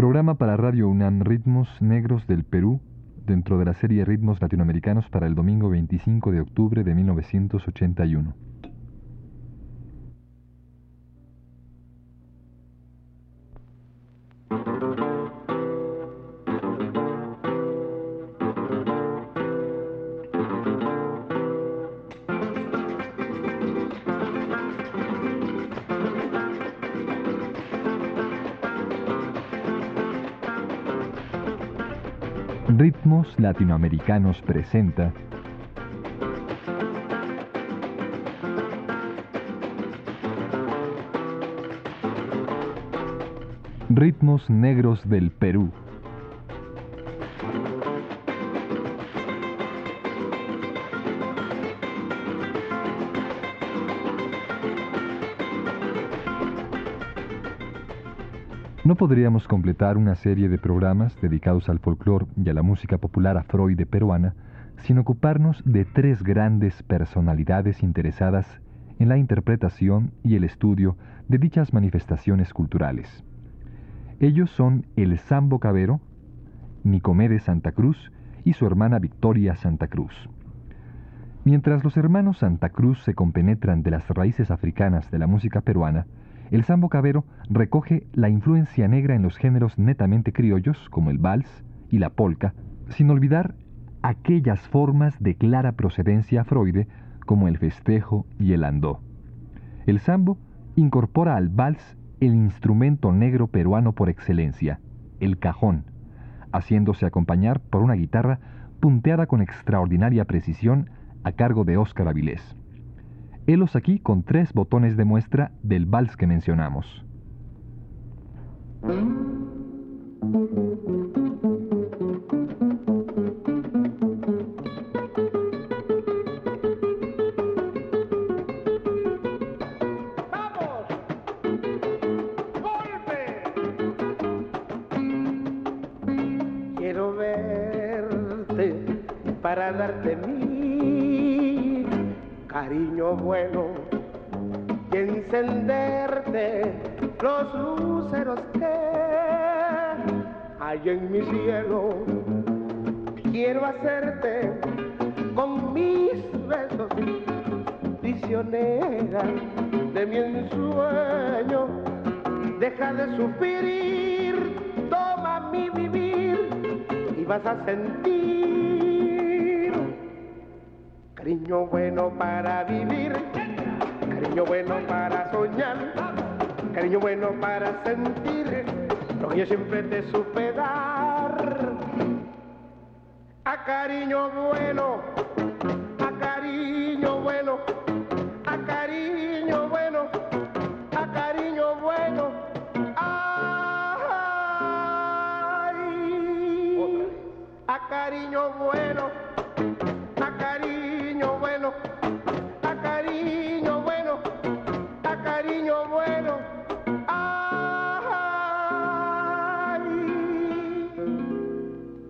Programa para Radio UNAM Ritmos Negros del Perú, dentro de la serie Ritmos Latinoamericanos para el domingo 25 de octubre de 1981. Ritmos Latinoamericanos presenta Ritmos Negros del Perú. ¿No podríamos completar una serie de programas dedicados al folclore y a la música popular afroide peruana sin ocuparnos de tres grandes personalidades interesadas en la interpretación y el estudio de dichas manifestaciones culturales? Ellos son El Zambo Cavero, Nicomedes Santa Cruz y su hermana Victoria Santa Cruz. Mientras los hermanos Santa Cruz se compenetran de las raíces africanas de la música peruana, El Zambo Cavero recoge la influencia negra en los géneros netamente criollos, como el vals y la polca, sin olvidar aquellas formas de clara procedencia afroide, como el festejo y el andó. El Zambo incorpora al vals el instrumento negro peruano por excelencia, el cajón, haciéndose acompañar por una guitarra punteada con extraordinaria precisión a cargo de Óscar Avilés. Helos aquí con tres botones de muestra del vals que mencionamos. Bueno, y encenderte los luceros que hay en mi cielo. Quiero hacerte con mis besos prisionera de mi ensueño. Deja de sufrir, toma mi vivir y vas a sentir. Cariño bueno para vivir, cariño bueno para soñar, cariño bueno para sentir, lo que yo siempre te supe dar. A cariño bueno. Ay, a cariño bueno.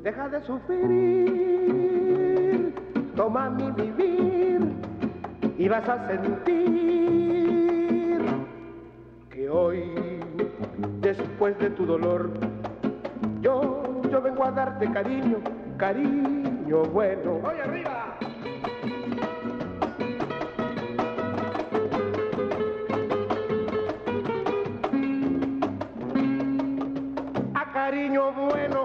Deja de sufrir, toma mi vivir y vas a sentir que hoy, después de tu dolor, yo vengo a darte cariño, cariño bueno. ¡Oye, arriba! A cariño bueno.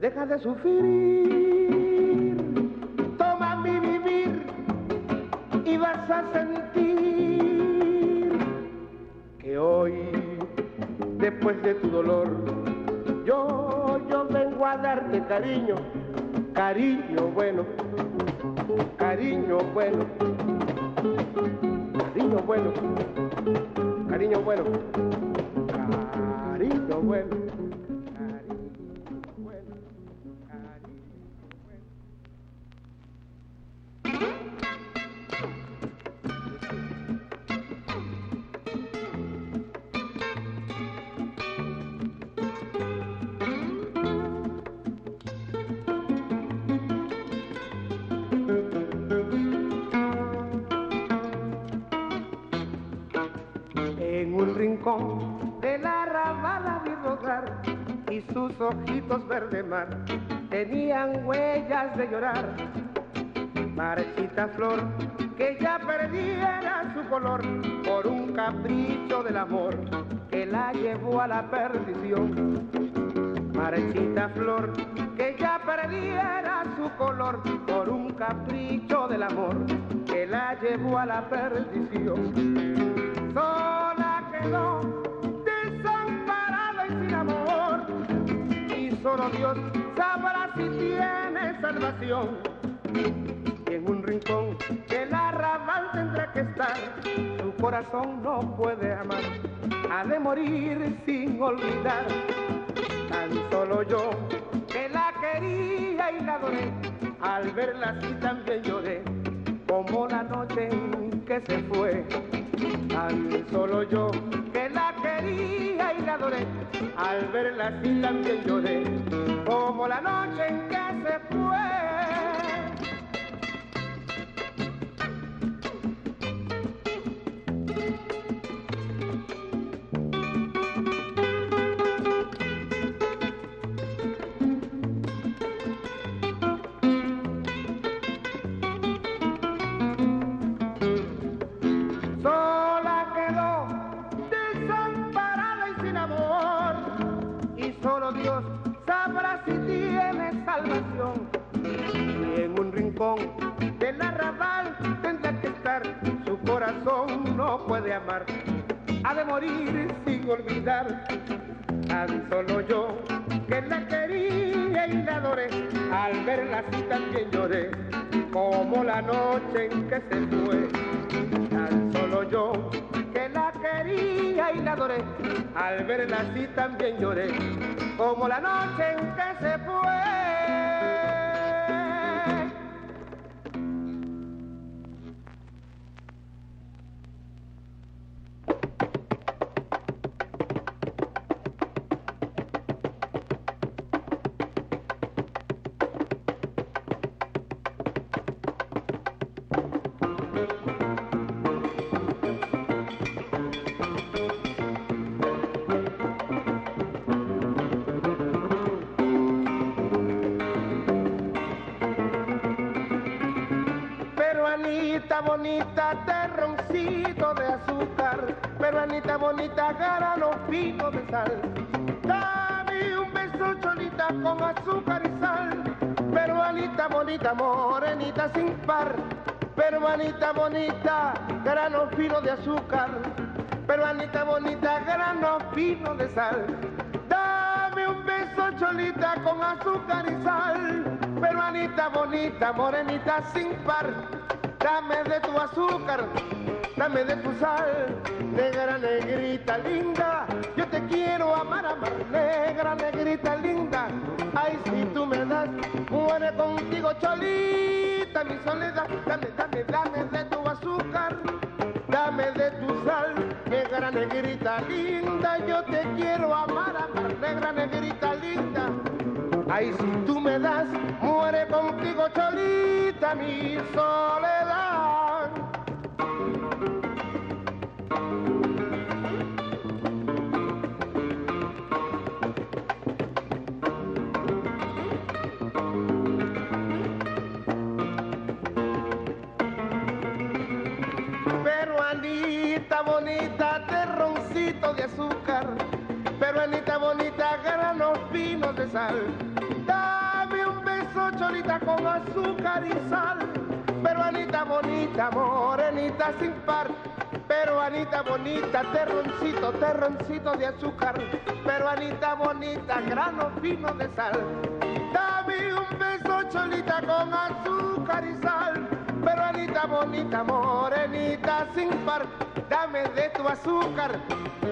Deja de sufrir, toma mi vivir y vas a sentir que hoy, después de tu dolor, yo vengo a darte cariño, cariño bueno. sus ojitos verde mar tenían huellas de llorar. Marchita flor que ya perdiera su color por un capricho del amor que la llevó a la perdición. Marchita flor que ya perdiera su color por un capricho del amor que la llevó a la perdición. Sola quedó, desamparada y sin amor, y solo Dios sabrá si tiene salvación. Y en un rincón del arrabal tendrá que estar, su corazón no puede amar, ha de morir sin olvidar. Tan solo yo, que la quería y la adoré, al verla así también lloré, como la noche en que se fue. Tan solo yo, que la quería y la adoré, al verla así también lloré, como la noche en que se fue. Y en un rincón del arrabal tendrá que estar, su corazón no puede amar, ha de morir sin olvidar. Tan solo yo, que la quería y la adoré, al verla así también lloré, como la noche en que se fue. Tan solo yo, que la quería y la adoré, al verla así también lloré, como la noche en que se fue. Bonita, terroncito de azúcar, peruanita bonita, garano fino de sal. Dame un beso, cholita, con azúcar y sal. Peruanita bonita, morenita sin par. Peruanita bonita, garano fino de azúcar. Peruanita bonita, garano fino de sal. Dame un beso, cholita, con azúcar y sal. Peruanita bonita, morenita sin par. Dame de tu azúcar, dame de tu sal, negra, negrita, linda, yo te quiero amar, negra, negrita, linda, ay, si tú me das, muere contigo, cholita, mi soledad, dame de tu azúcar, dame de tu sal, negra, negrita, linda, yo te quiero amar, negra, negrita, linda. Ay, si tú me das, muere contigo, cholita, mi soledad. Peruanita bonita, terroncito de azúcar. Peruanita bonita, granos finos de sal. Dame un beso, cholita, con azúcar y sal. Peruanita bonita, morenita sin par. Peruanita bonita, terroncito de azúcar. Peruanita bonita, grano fino de sal. Dame un beso, cholita, con azúcar y sal. Peruanita bonita, morenita sin par. Dame de tu azúcar,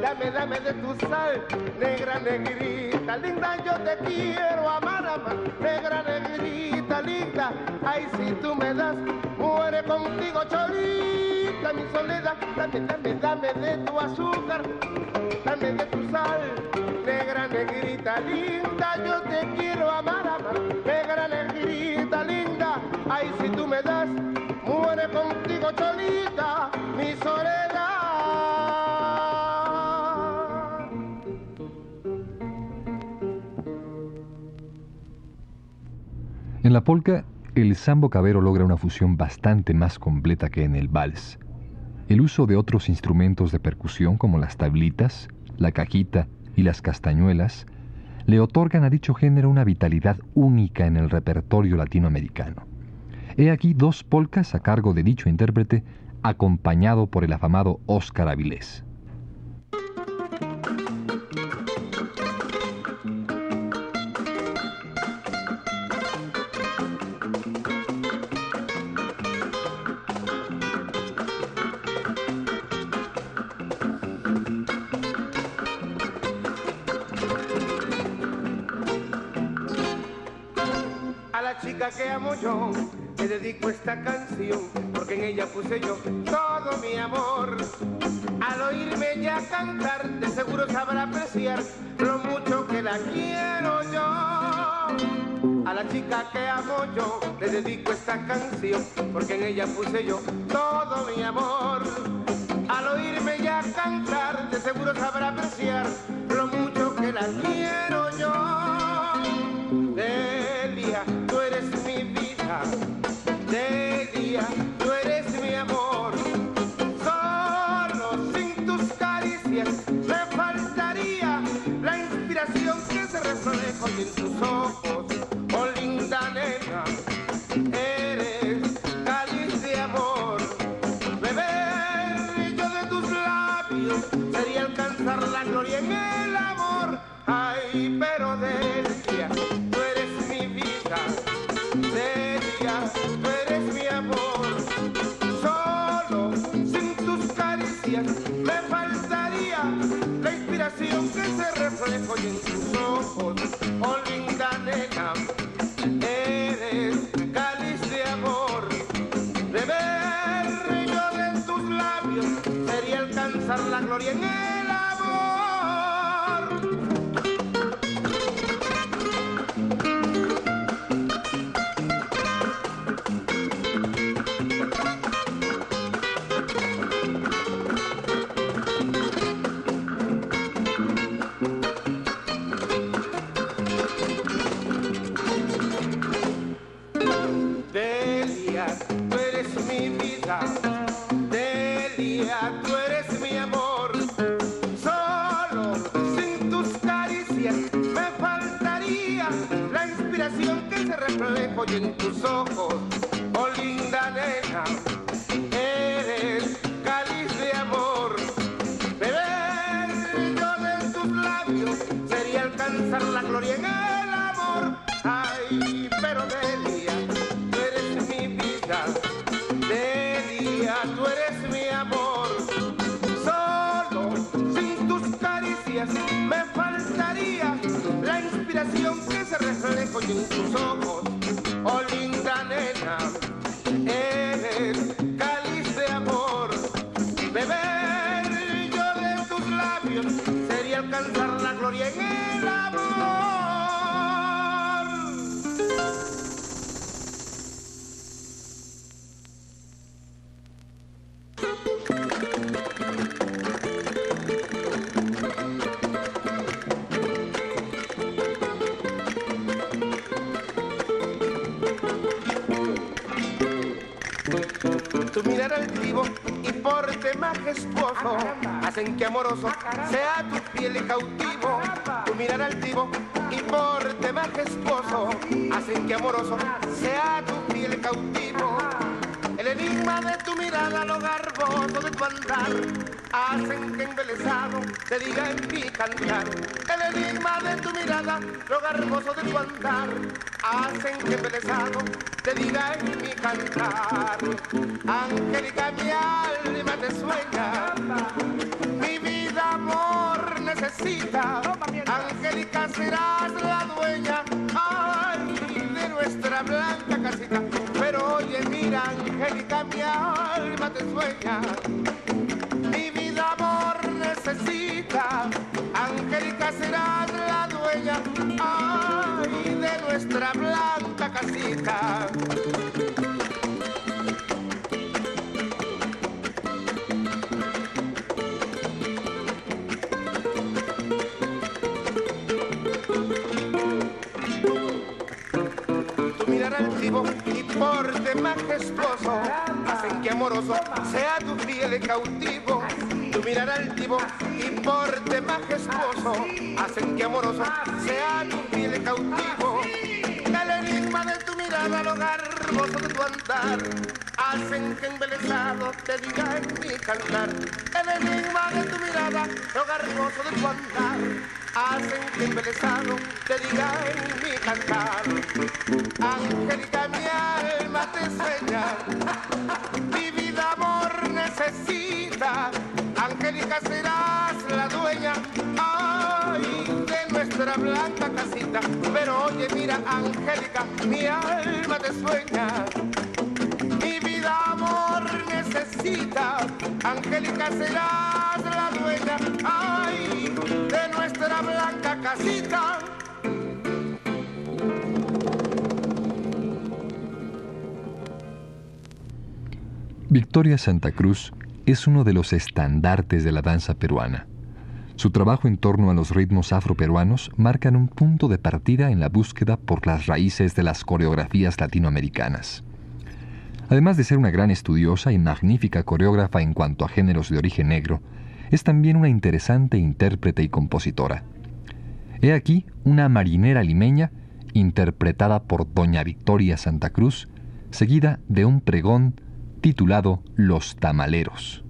dame de tu sal, negra, negrita, linda, yo te quiero amar, negra, negrita, linda, ay, si tú me das, muere contigo, cholita, mi soledad, dame de tu azúcar, dame de tu sal, negra, negrita, linda, yo te quiero amar, negra, negrita, linda, ay, si tú me das, muere contigo, cholita, mi soledad. En la polca, el Zambo Cavero logra una fusión bastante más completa que en el vals. El uso de otros instrumentos de percusión como las tablitas, la cajita y las castañuelas le otorgan a dicho género una vitalidad única en el repertorio latinoamericano. He aquí dos polcas a cargo de dicho intérprete, acompañado por el afamado Óscar Avilés. Que amo yo, me dedico esta canción, porque en ella puse yo todo mi amor. Al oírme ella cantar, de seguro sabrá apreciar lo mucho que la quiero yo. A la chica que amo yo, le dedico esta canción, porque en ella puse yo todo mi amor. Al oírme ella cantar, de seguro sabrá apreciar lo mucho que la quiero yo. De día tú eres mi amor, solo sin tus caricias me faltaría la inspiración que se refleja hoy en tus ojos. Oh linda nena, eres cáliz de amor, beber yo de tus labios sería alcanzar la gloria en el amor. Ay, pero de día tú eres mi vida, de día tú eres mi amor, solo sin tus caricias me faltaría la inspiración que se refleja hoy en tus ojos. Oh linda nena, eres cáliz de amor, beber yo de tus labios sería alcanzar la gloria en el amor. En tus ojos, oh linda nena, eres cáliz de amor, beber yo de tus labios sería alcanzar la gloria en el amor. Ay, pero de día tú eres mi vida, de día tú eres mi amor, solo sin tus caricias me faltaría la inspiración que se refleja hoy en tus ojos. Oh linda nena, eres cáliz de amor, beber yo de tus labios sería alcanzar la gloria en el amor. Y porte majestuoso hacen que amoroso sea tu piel y cautivo. Tu mirar altivo y porte majestuoso hacen que amoroso sea tu piel y cautivo. El enigma de tu mirada, lo garboso de tu andar hacen que embelesado te diga en mi cantar. El enigma de tu mirada, lo garboso de tu andar hacen que embelesado te diga en mi cantar. Angélica, mi alma te sueña, mi vida amor necesita. Angélica, serás la dueña, ay, de nuestra blanca casita. Pero oye, mira, Angélica, mi alma te sueña, mi vida amor necesita. Angélica, serás la dueña, ay, de nuestra blanca casita. porte majestuoso hacen que amoroso sea tu fiel cautivo, tu mirar altivo y porte majestuoso hacen que amoroso sea tu fiel cautivo. El enigma de tu mirada, lo garboso de tu andar hacen que embelesado te diga en mi cantar. El enigma de tu mirada, lo garboso de tu andar hacen que embelesado te diga en mi cantar. Angelita, mi alma te sueña, mi vida amor necesita. Angélica, serás la dueña, ay, de nuestra blanca casita. Pero oye, mira, Angélica, mi alma te sueña, mi vida amor necesita. Angélica, serás la dueña, ay, de nuestra blanca casita. Victoria Santa Cruz es uno de los estandartes de la danza peruana. Su trabajo en torno a los ritmos afroperuanos marcan un punto de partida en la búsqueda por las raíces de las coreografías latinoamericanas. Además de ser una gran estudiosa y magnífica coreógrafa en cuanto a géneros de origen negro, es también una interesante intérprete y compositora. He aquí una marinera limeña interpretada por doña Victoria Santa Cruz, seguida de un pregón titulado Los Tamaleros.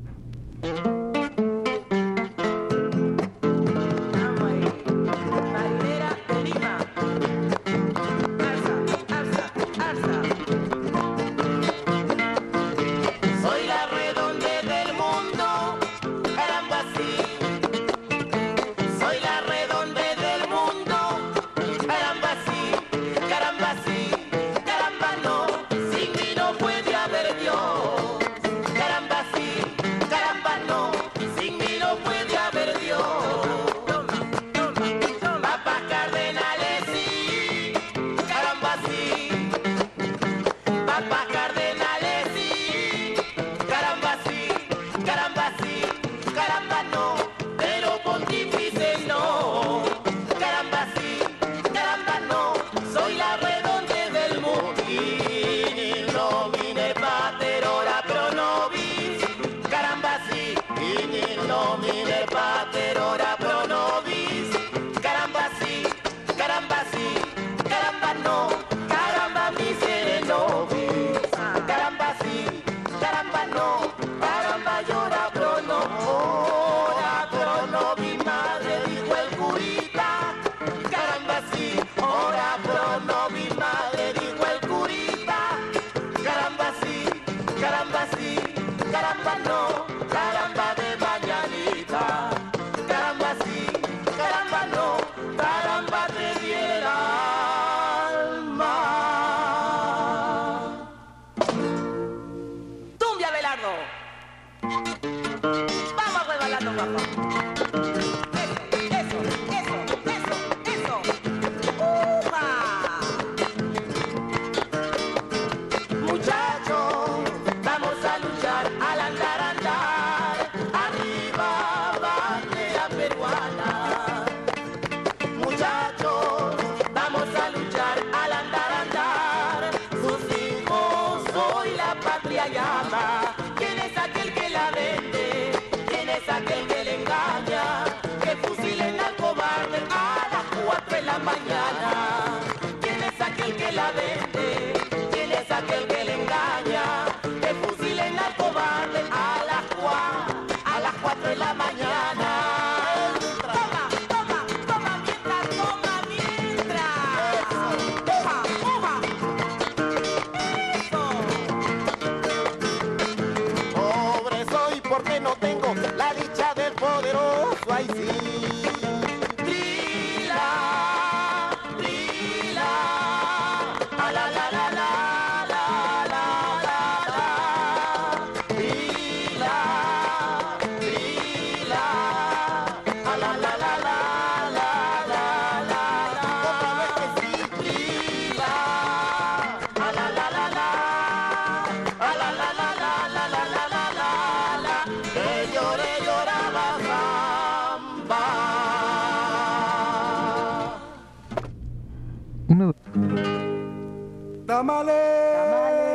Tamale.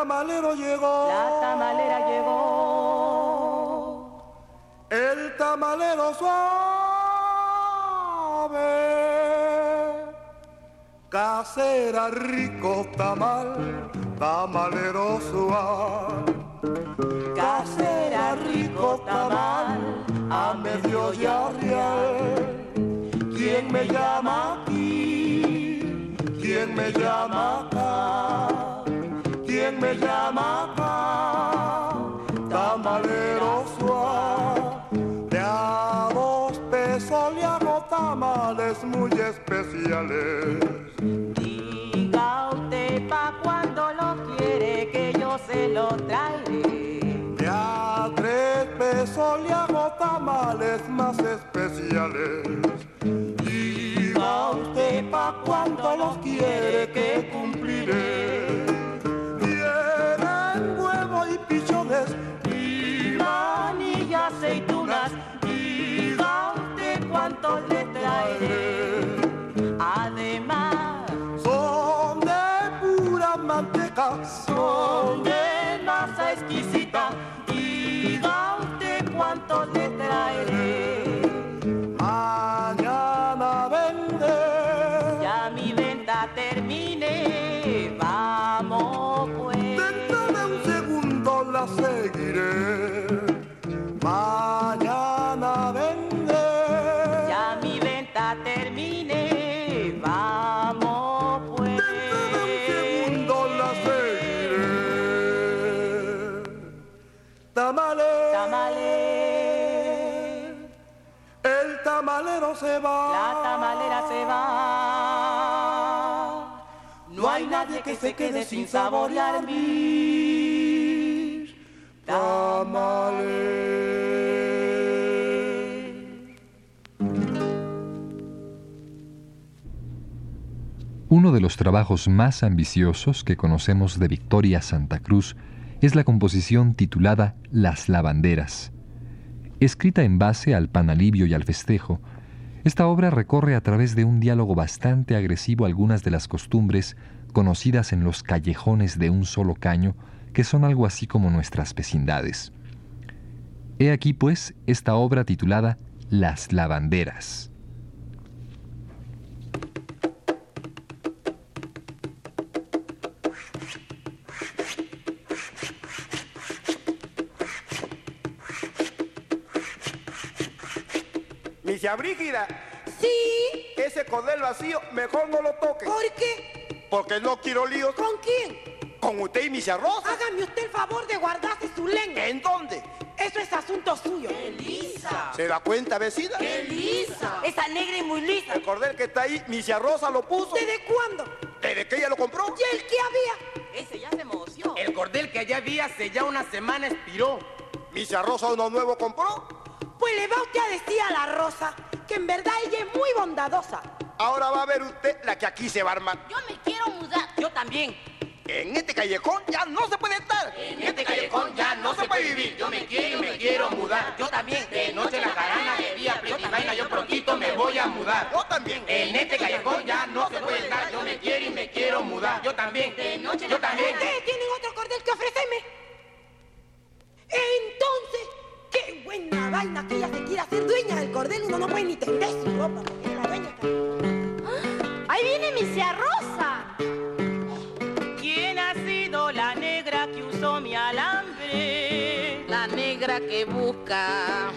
tamalero llegó. La tamalera llegó. El tamalero suave. Casera rico tamal, tamalero suave. Casera rico tamal, a medio ya real. ¿Quién me llama aquí? ¿Quién me llama acá? ¿Quién me llama acá? Tamalero suave. De a dos pesos le hago tamales muy especiales. Diga usted pa' cuando lo quiere que yo se lo traeré. De a tres pesos le hago tamales más especiales. Diga usted pa' cuando los quiere que cumpliré. Tienen huevo y pichones y manillas, aceitunas. Diga usted cuántos le traeré. Además son de pura manteca, son de masa exquisita. Diga usted cuántos le traeré. Termine, vamos pues. Dentro de un segundo la seguiré. Mañana vendré. Ya mi venta termine, vamos pues. Dentro de un segundo la seguiré. Tamales, tamales. El tamalero se va. La tamalera se va. No hay nadie que se quede sin saborear mis tamales. Uno de los trabajos más ambiciosos que conocemos de Victoria Santa Cruz es la composición titulada Las Lavanderas. Escrita en base al panalivio y al festejo, esta obra recorre a través de un diálogo bastante agresivo algunas de las costumbres conocidas en los callejones de un solo caño, que son algo así como nuestras vecindades. He aquí, pues, esta obra titulada Las Lavanderas. Misia Brígida. Sí. Ese cordel vacío mejor no lo toque. ¿Por qué? Porque no quiero líos. ¿Con quién? Con usted y Misia Rosa. Hágame usted el favor de guardarse su lengua. ¿En dónde? Eso es asunto suyo. ¡Qué lisa! ¿Se da cuenta, vecina? ¡Qué lisa! Esa negra y muy lisa. El cordel que está ahí, Misia Rosa lo puso. ¿Desde cuándo? Desde que ella lo compró. ¿Y el que había? Ese ya se emocionó. El cordel que allá había hace ya una semana expiró. ¿Misia Rosa uno nuevo compró? Pues le va usted a decir a la Rosa que en verdad ella es muy bondadosa. Ahora va a ver usted la que aquí se va a armar. Yo me quiero mudar. Yo también. En este callejón ya no se puede estar. En este callejón ya no se puede vivir. Yo me quiero mudar. Yo también. De noche la carana, de día preta y vaina. Yo prontito me voy a mudar. Yo también. En este callejón ya no se puede estar. Yo me quiero mudar. Yo también. De noche la carana. ¿Ustedes tienen otro cordel que ofrecerme? Entonces... ¡Qué buena vaina que ella se quiera hacer dueña del cordel! Uno no puede ni tender su ropa porque es la dueña. ¡Ahí viene Misia Rosa! ¿Quién ha sido la negra que usó mi alambre? La negra que busca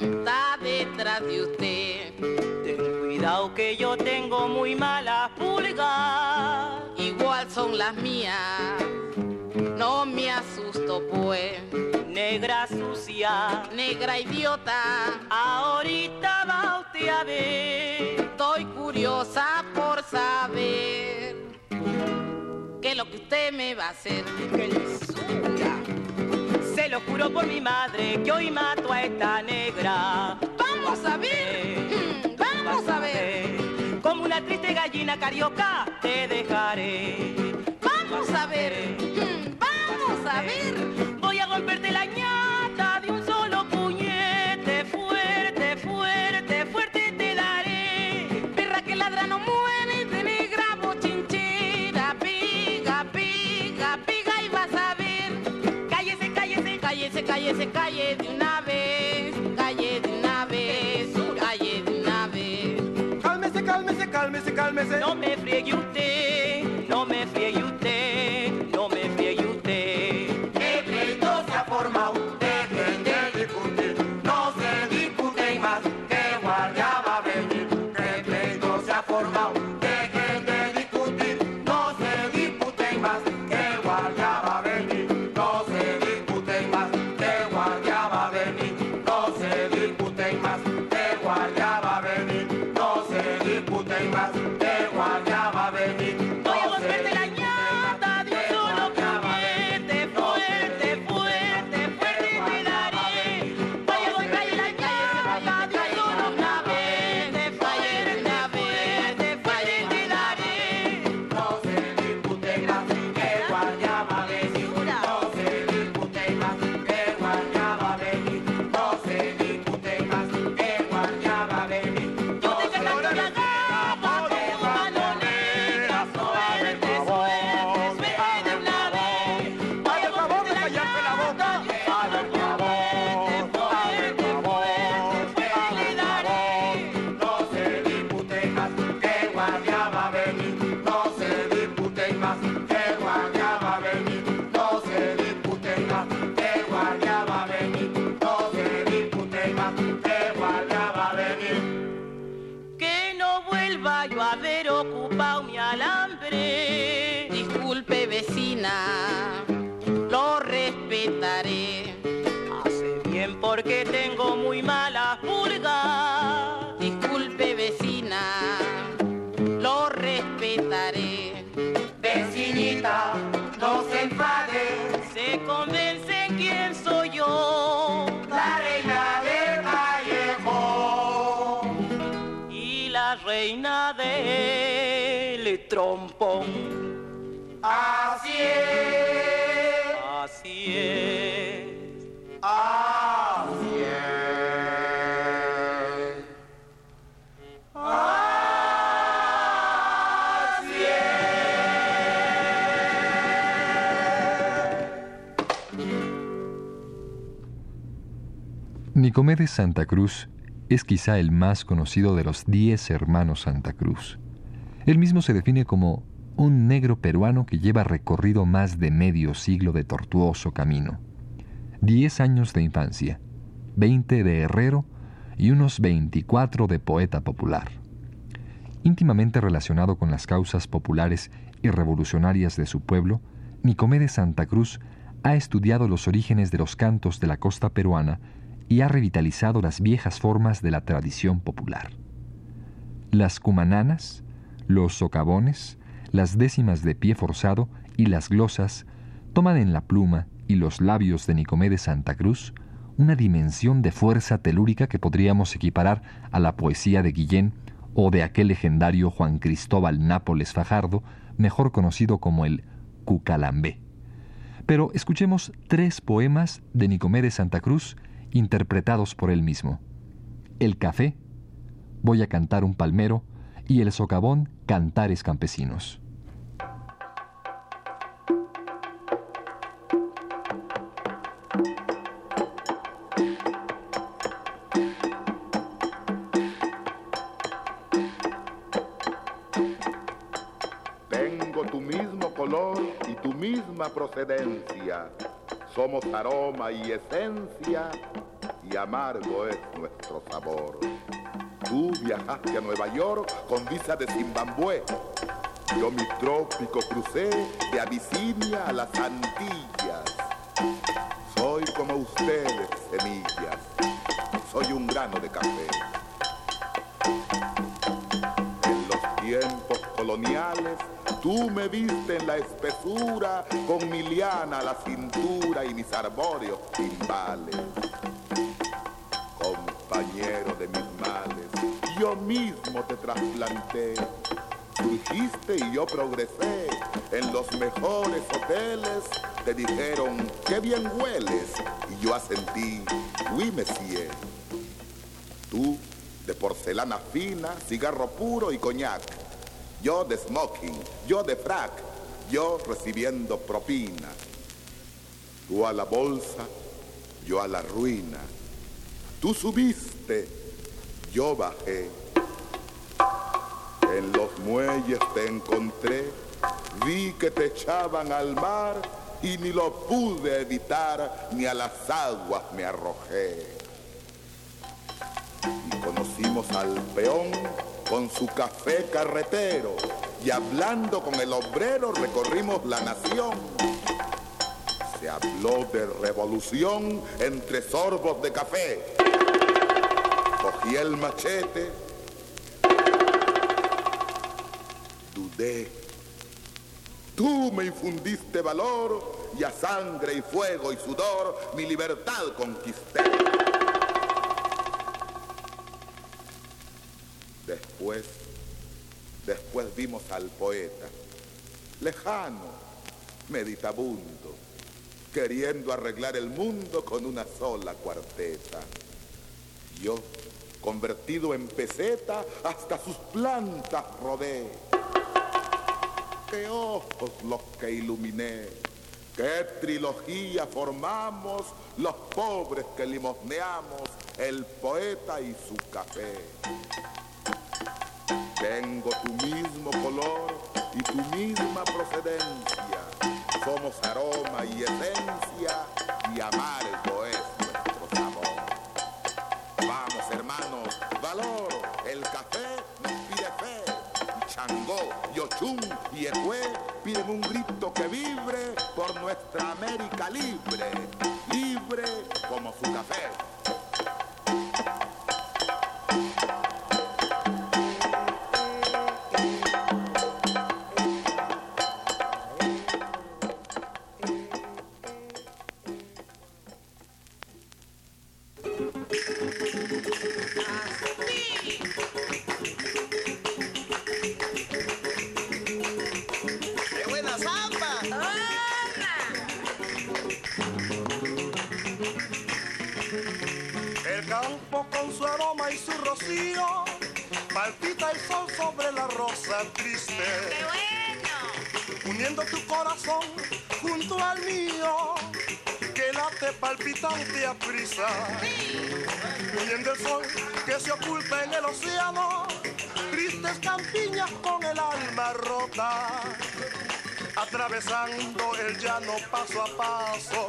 está detrás de usted. Ten cuidado que yo tengo muy malas pulgas. Igual son las mías, no me asusto pues. Negra sucia, negra idiota, ahorita va usted a ver. Estoy curiosa por saber qué es lo que usted me va a hacer. ¡Qué lisura! Se lo juro por mi madre que hoy mato a esta negra. ¡Vamos a ver! ¡Vamos a ver! Como una triste gallina carioca te dejaré. ¡Vamos a ver! ¡Vamos a ver! Voy a golpearte la ñata de un solo puñete. Fuerte, fuerte, fuerte te daré. Perra que ladra no muere, de negra bochinchera. Piga, piga, piga y vas a ver. calle de una vez, calle de una vez, calle de una vez. Cálmese, cálmese, cálmese, cálmese. No me friegue usted, no me friegue usted, no me friegue usted. El pleito se ha formado, dejen de discutir, no se discuten más, que guardia va a venir. El pleito se ha formado, dejen de discutir, no se discuten más, que guardia va a venir. No se discuten más, que guardia va a venir. No se discuten más, que guardia va a venir. No se discuten más, que guardia va a venir. Porque tengo muy malas pulgas. Disculpe, vecina, lo respetaré. Vecinita, no se enfade. Se convence quién soy yo. La reina del Vallejo y la reina del trompón. Así es, así es, así es, así es. Nicomedes Santa Cruz es quizá el más conocido de los 10 hermanos Santa Cruz. Él mismo se define como un negro peruano que lleva recorrido más de medio siglo de tortuoso camino. 10 años de infancia, 20 de herrero y unos 24 de poeta popular. Íntimamente relacionado con las causas populares y revolucionarias de su pueblo, Nicomedes Santa Cruz ha estudiado los orígenes de los cantos de la costa peruana y ha revitalizado las viejas formas de la tradición popular. Las cumananas, los socavones, las décimas de pie forzado y las glosas toman en la pluma y los labios de Nicomedes Santa Cruz una dimensión de fuerza telúrica que podríamos equiparar a la poesía de Guillén o de aquel legendario Juan Cristóbal Nápoles Fajardo, mejor conocido como el Cucalambé. Pero escuchemos 3 poemas de Nicomedes Santa Cruz interpretados por él mismo. El café, Voy a cantar un palmero, y el socavón, Cantares campesinos. Procedencia, somos aroma y esencia, y amargo es nuestro sabor. Tú viajaste a Nueva York con visa de Zimbabue, yo mi trópico crucé de Abisinia a las Antillas. Soy como ustedes, semillas, soy un grano de café. En los tiempos coloniales tú me viste en la espesura, con mi liana a la cintura y mis arbóreos timbales. Compañero de mis males, yo mismo te trasplanté. Surgiste y yo progresé. En los mejores hoteles te dijeron, qué bien hueles. Y yo asentí, oui monsieur. Tú, de porcelana fina, cigarro puro y coñac. Yo de smoking, yo de frac, yo recibiendo propina. Tú a la bolsa, yo a la ruina. Tú subiste, yo bajé. En los muelles te encontré, vi que te echaban al mar y ni lo pude evitar, ni a las aguas me arrojé. Y conocimos al peón con su café carretero y hablando con el obrero recorrimos la nación. Se habló de revolución entre sorbos de café. Cogí el machete, dudé. Tú me infundiste valor y a sangre y fuego y sudor mi libertad conquisté. Después vimos al poeta, lejano, meditabundo, queriendo arreglar el mundo con una sola cuarteta. Yo, convertido en peseta, hasta sus plantas rodé. ¡Qué ojos los que iluminé! ¡Qué trilogía formamos los pobres que limosneamos el poeta y su café! Tengo tu mismo color y tu misma procedencia. Somos aroma y esencia y amargo es nuestro sabor. Vamos hermanos, valor, el café nos pide fe. Changó, Yochum y Ecué piden un grito que vibre por nuestra América libre. Libre como su café. Palpitante a prisa, huyendo el sol que se oculta en el océano, tristes campiñas con el alma rota, atravesando el llano paso a paso,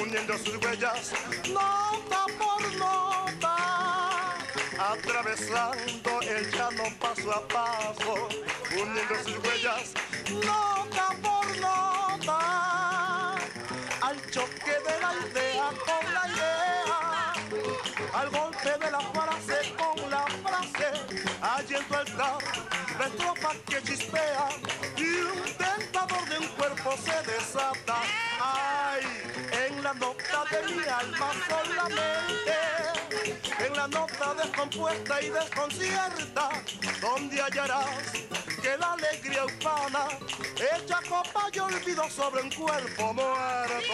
uniendo sus huellas nota por nota, atravesando el llano paso a paso, uniendo sus huellas nota por nota. Al choque de la idea con la idea, al golpe de la frase con la frase, allí en tu altar, la estrofa que chispea y un tentador de un cuerpo se desata. Ay, en la nota de mi alma solamente, en la nota descompuesta y desconcierta, donde hallarás que la alegría humana echa copa y olvido sobre un cuerpo muerto.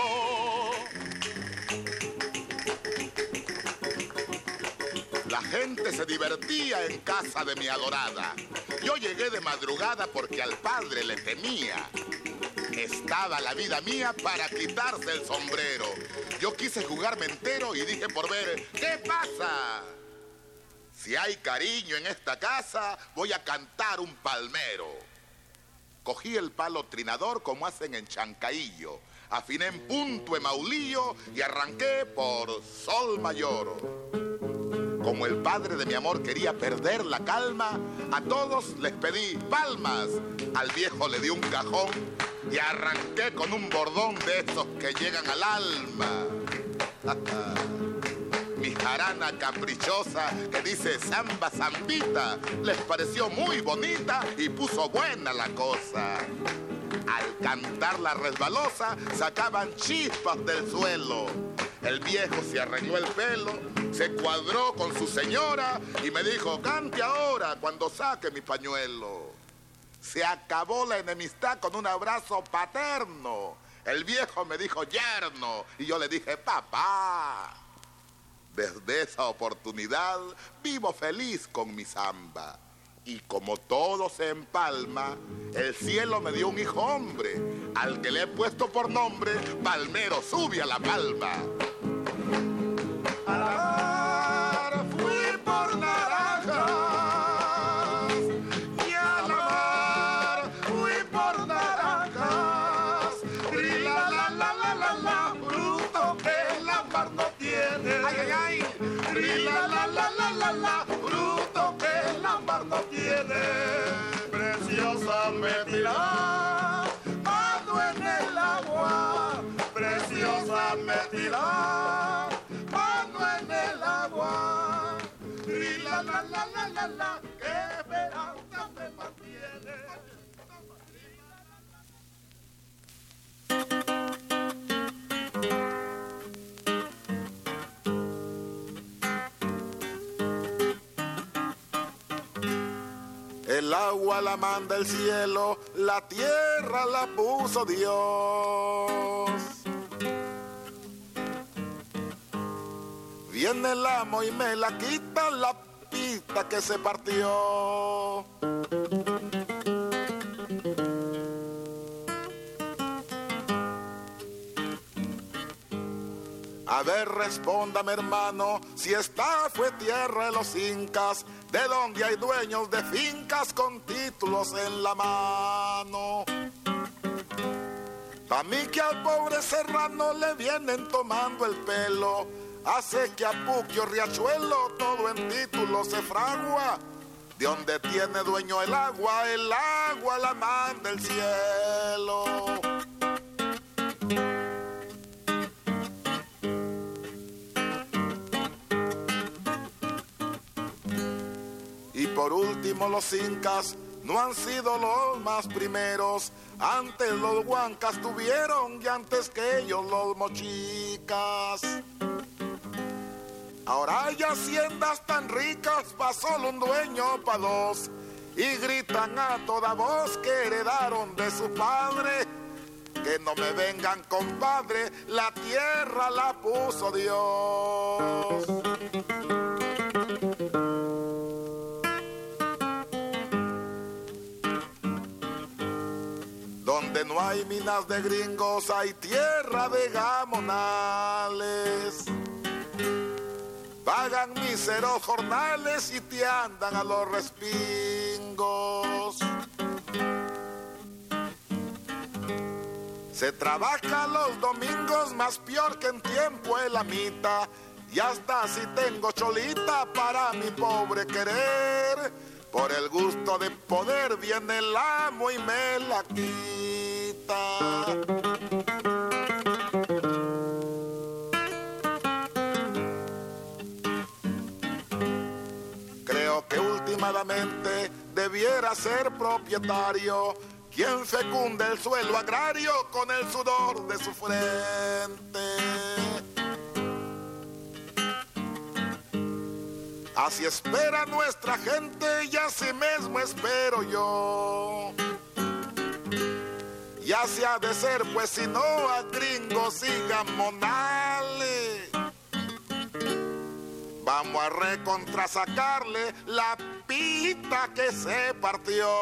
La gente se divertía en casa de mi adorada. Yo llegué de madrugada porque al padre le temía. Estaba la vida mía para quitarse el sombrero. Yo quise jugarme entero y dije por ver, ¿qué pasa? Si hay cariño en esta casa, voy a cantar un palmero. Cogí el palo trinador como hacen en Chancaillo, afiné en punto en maulillo y arranqué por sol mayor. Como el padre de mi amor quería perder la calma, a todos les pedí palmas, al viejo le di un cajón y arranqué con un bordón de esos que llegan al alma. Mi jarana caprichosa que dice samba zambita les pareció muy bonita y puso buena la cosa. Al cantar la resbalosa sacaban chispas del suelo. El viejo se arregló el pelo, se cuadró con su señora y me dijo, cante ahora cuando saque mi pañuelo. Se acabó la enemistad con un abrazo paterno. El viejo me dijo yerno y yo le dije papá. Desde esa oportunidad vivo feliz con mi samba. Y como todo se empalma, el cielo me dio un hijo hombre, al que le he puesto por nombre, Palmero sube a la palma. tiene, preciosa me tirás. Ando en el agua, preciosa me tirás. Ando en el agua. Y la la la la la la, que esperanza me mantiene. El agua la manda el cielo, la tierra la puso Dios. Viene el amo y me la quita, la pita que se partió. A ver, respóndame, hermano, si esta fue tierra de los incas, de donde hay dueños de fincas con títulos en la mano. Pa' mí que al pobre serrano le vienen tomando el pelo, hace que a Puquio Riachuelo todo en título se fragua. De donde tiene dueño el agua la manda el cielo. Por último, los incas no han sido los más primeros. Antes los huancas tuvieron y antes que ellos los mochicas. Ahora hay haciendas tan ricas, pa' solo un dueño, pa' dos. Y gritan a toda voz que heredaron de su padre. Que no me vengan, compadre, la tierra la puso Dios. No hay minas de gringos, hay tierra de gamonales. Pagan míseros jornales y te andan a los respingos. Se trabaja los domingos más peor que en tiempo de la mitad. Y hasta si tengo cholita para mi pobre querer, por el gusto de poder viene el amo y me la quita. Creo que últimamente debiera ser propietario quien fecunde el suelo agrario con el sudor de su frente. Así espera nuestra gente y así mismo espero yo. Ya se ha de ser, pues si no a gringos y gamonales. Vamos a recontrasacarle la pita que se partió.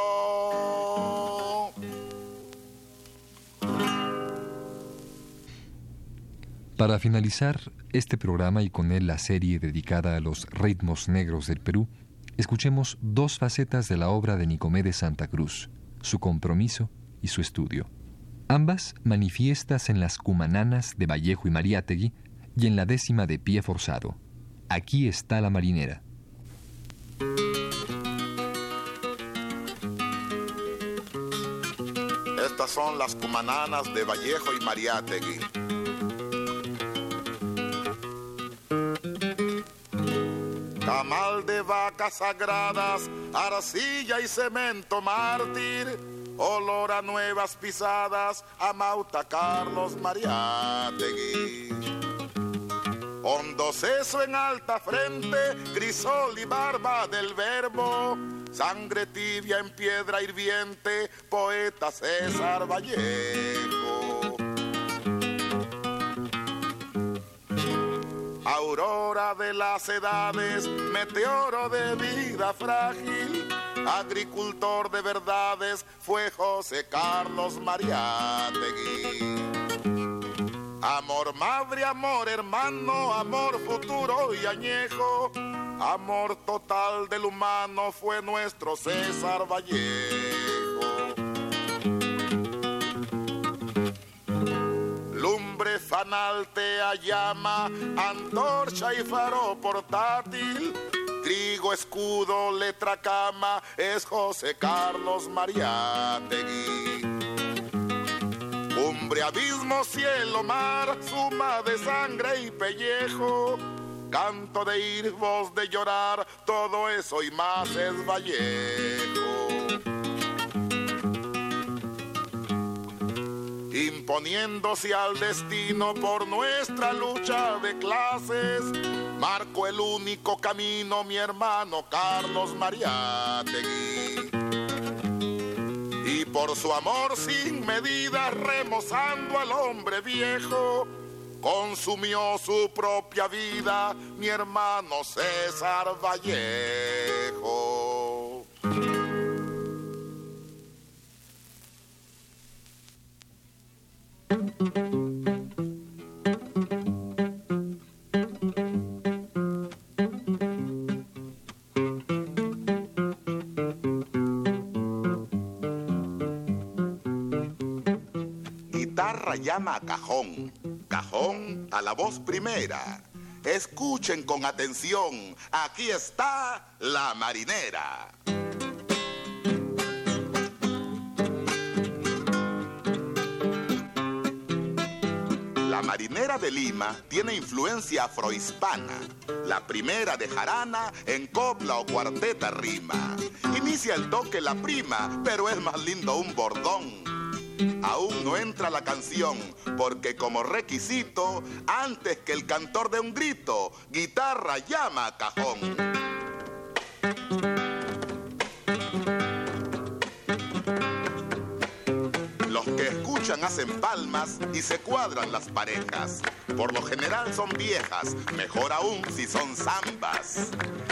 Para finalizar este programa y con él la serie dedicada a los ritmos negros del Perú, escuchemos dos facetas de la obra de Nicomedes Santa Cruz, su compromiso y su estudio. Ambas manifiestas en las cumananas de Vallejo y Mariátegui y en la décima de Pie Forzado. Aquí está la marinera. Estas son las cumananas de Vallejo y Mariátegui. Tamal de vacas sagradas, arcilla y cemento mártir, olor a nuevas pisadas, a Mauta Carlos Mariátegui. Hondo seso en alta frente, crisol y barba del verbo, sangre tibia en piedra hirviente, poeta César Vallejo. Aurora de las edades, meteoro de vida frágil, agricultor de verdades fue José Carlos Mariátegui. Amor madre, amor hermano, amor futuro y añejo, amor total del humano fue nuestro César Vallejo. Lumbre, fanal, tea, llama, antorcha y faro portátil, gris, Amigo escudo, letra cama, es José Carlos Mariátegui. Hombre, abismo, cielo, mar, suma de sangre y pellejo, canto de ir, voz de llorar, todo eso y más es Vallejo. Imponiéndose al destino por nuestra lucha de clases, marco el único camino, mi hermano Carlos Mariátegui. Y por su amor sin medida, remozando al hombre viejo, consumió su propia vida, mi hermano César Vallejo. Guitarra llama a cajón, cajón a la voz primera. Escuchen con atención, aquí está la marinera. La marinera de Lima tiene influencia afrohispana. La primera de jarana en copla o cuarteta rima. Inicia el toque la prima, pero es más lindo un bordón. Aún no entra la canción, porque como requisito, antes que el cantor dé un grito, guitarra llama a cajón. Hacen palmas y se cuadran las parejas. Por lo general son viejas, mejor aún si son zambas.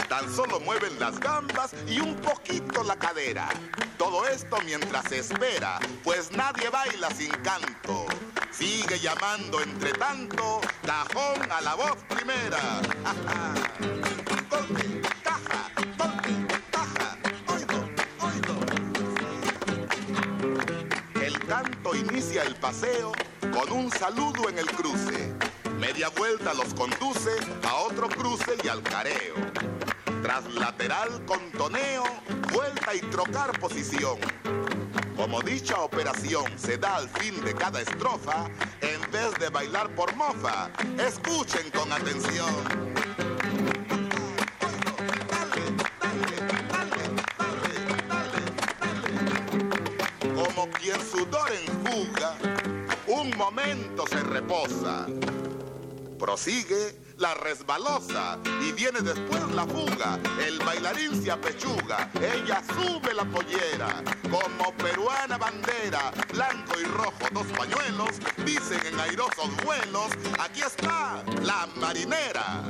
Tan solo mueven las gambas y un poquito la cadera. Todo esto mientras se espera, pues nadie baila sin canto. Sigue llamando entre tanto, cajón a la voz primera. Golpe, caja, golpe. Canto inicia el paseo con un saludo en el cruce. Media vuelta los conduce a otro cruce y al careo. Tras lateral con toneo, vuelta y trocar posición. Como dicha operación se da al fin de cada estrofa, en vez de bailar por mofa, escuchen con atención. Y el sudor enjuga, un momento se reposa. Prosigue la resbalosa y viene después la fuga. El bailarín se apechuga, ella sube la pollera. Como peruana bandera, blanco y rojo dos pañuelos, dicen en airosos vuelos, aquí está la marinera.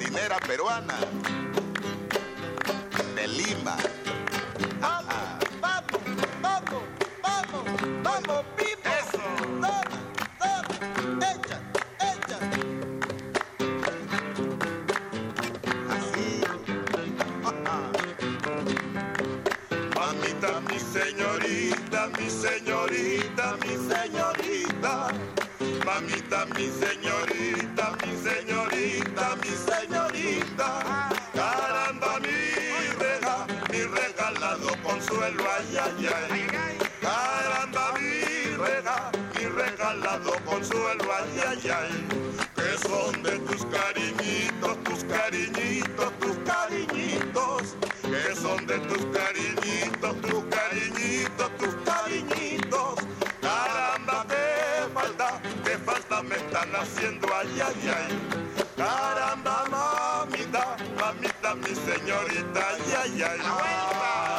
Marinera peruana de Lima. ¡Vamos, vamos, vamos, vamos, vamos, vivo! ¡Eso! ¡Toma, toma! ¡Echa, echa! Así. Mamita, mi señorita, mi señorita, mi señorita. Mamita, mi señorita, mi señorita, mi señorita. Caramba, mi regalado consuelo, ay, ay, ay. Caramba, mi regalado consuelo, ay, ay, ay. Que son de tus cariñitos, tus cariñitos, tus cariñitos. Que son de tus cariñitos, tus cariñitos, tus cariñitos. Caramba, qué falta me están haciendo, ay, ay, ay. Caramba, mamita, mamita, mi señorita, ay, ay, ay.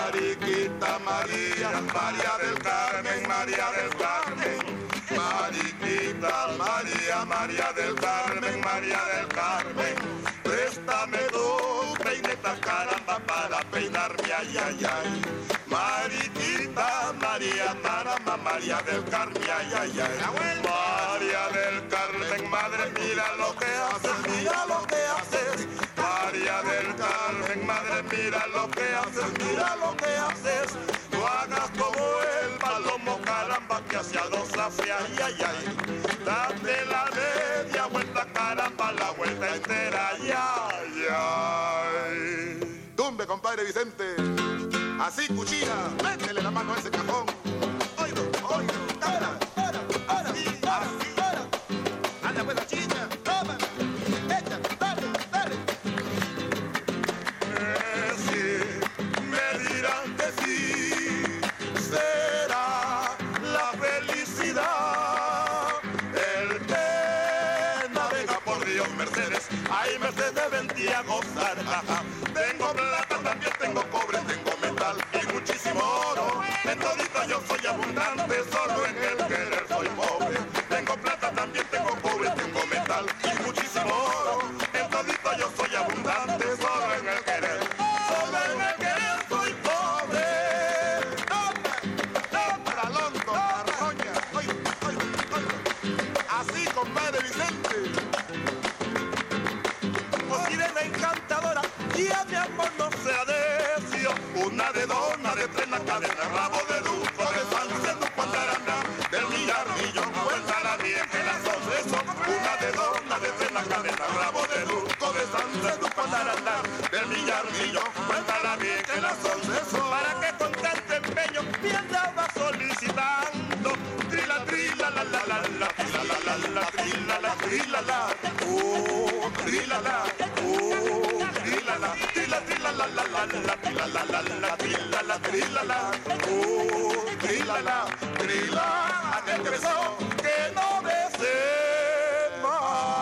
Mariquita María, María del Carmen, María del Carmen. Mariquita María, María del Carmen, María del Carmen. Préstame dos peinetas, caramba, para peinarme, ay, ay, ay. Mariquita María, caramba, María del Carmen, ay, ay, ay. María del Carmen, madre, mira lo que haces, mira lo que haces. María del Carmen, madre, mira lo que haces, mira lo que haces. No hagas como el palomo, caramba, que hacia dos lados café, ay, ay, ay. Date la media vuelta, caramba, la vuelta entera, ay, ay, ay. Tumbe, compadre Vicente. Así, cuchilla, métele la mano a ese cajón. Oigo, oigo, cara, cara, cara, así, cara. Anda pues la chicha, toma, echa, dale, dale. Sí, me dirán que sí, será la felicidad. El que navega por Río Mercedes, ahí Mercedes vendía a gozar. Ajá. Tengo plata, también tengo cobre, tengo metal y muchísimo oro. En todita yo soy abundante, solo en el querer soy pobre. Tengo plata, también tengo cobre, tengo metal y muchísimo oro. En todita yo soy abundante, solo en el querer. Solo en el querer soy pobre. ¡Toma! ¡Toma! ¡Londo! ¡Arroña! ¡Ay! ¡Ay! ¡Ay! Así, compadre Vicente. Sirena encantadora, ya mi amor no se ha decio. Una de dos, una de tres, la cadena, rabo de lujo, de salud, de tu pantaranda, del millarmillo, vuelta la bien que la sorpresa. Una de dos, una de tres, la cadena, rabo de lujo, de salud, de tu pantaranda, del millarmillo, vuelta la bien que la sorpresa. Para que con tanto empeño pierda va solicitando. Trila, trila, la, la, la, la, trila, la, la, la, trila, la, trila, la. Oh, trilala, trila, trila, la, la, la, la, trila, la, la, la, trila, la, trila, la, oh, trilala, trila, a que empezó, que no me sé más.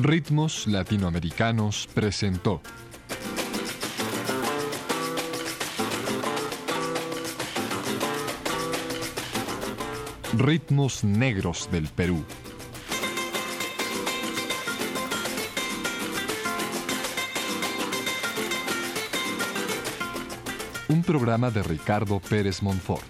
Ritmos Latinoamericanos presentó Ritmos Negros del Perú. Un programa de Ricardo Pérez Monfort.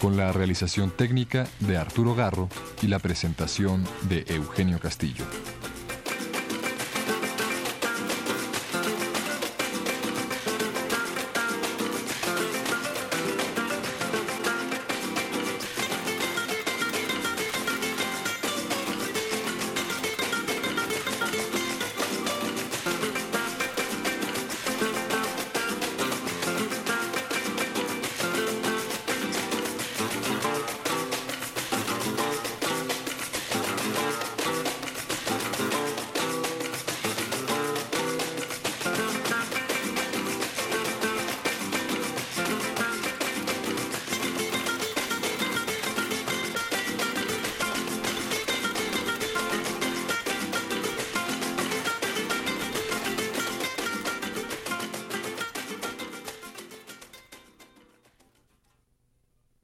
Con la realización técnica de Arturo Garro y la presentación de Eugenio Castillo.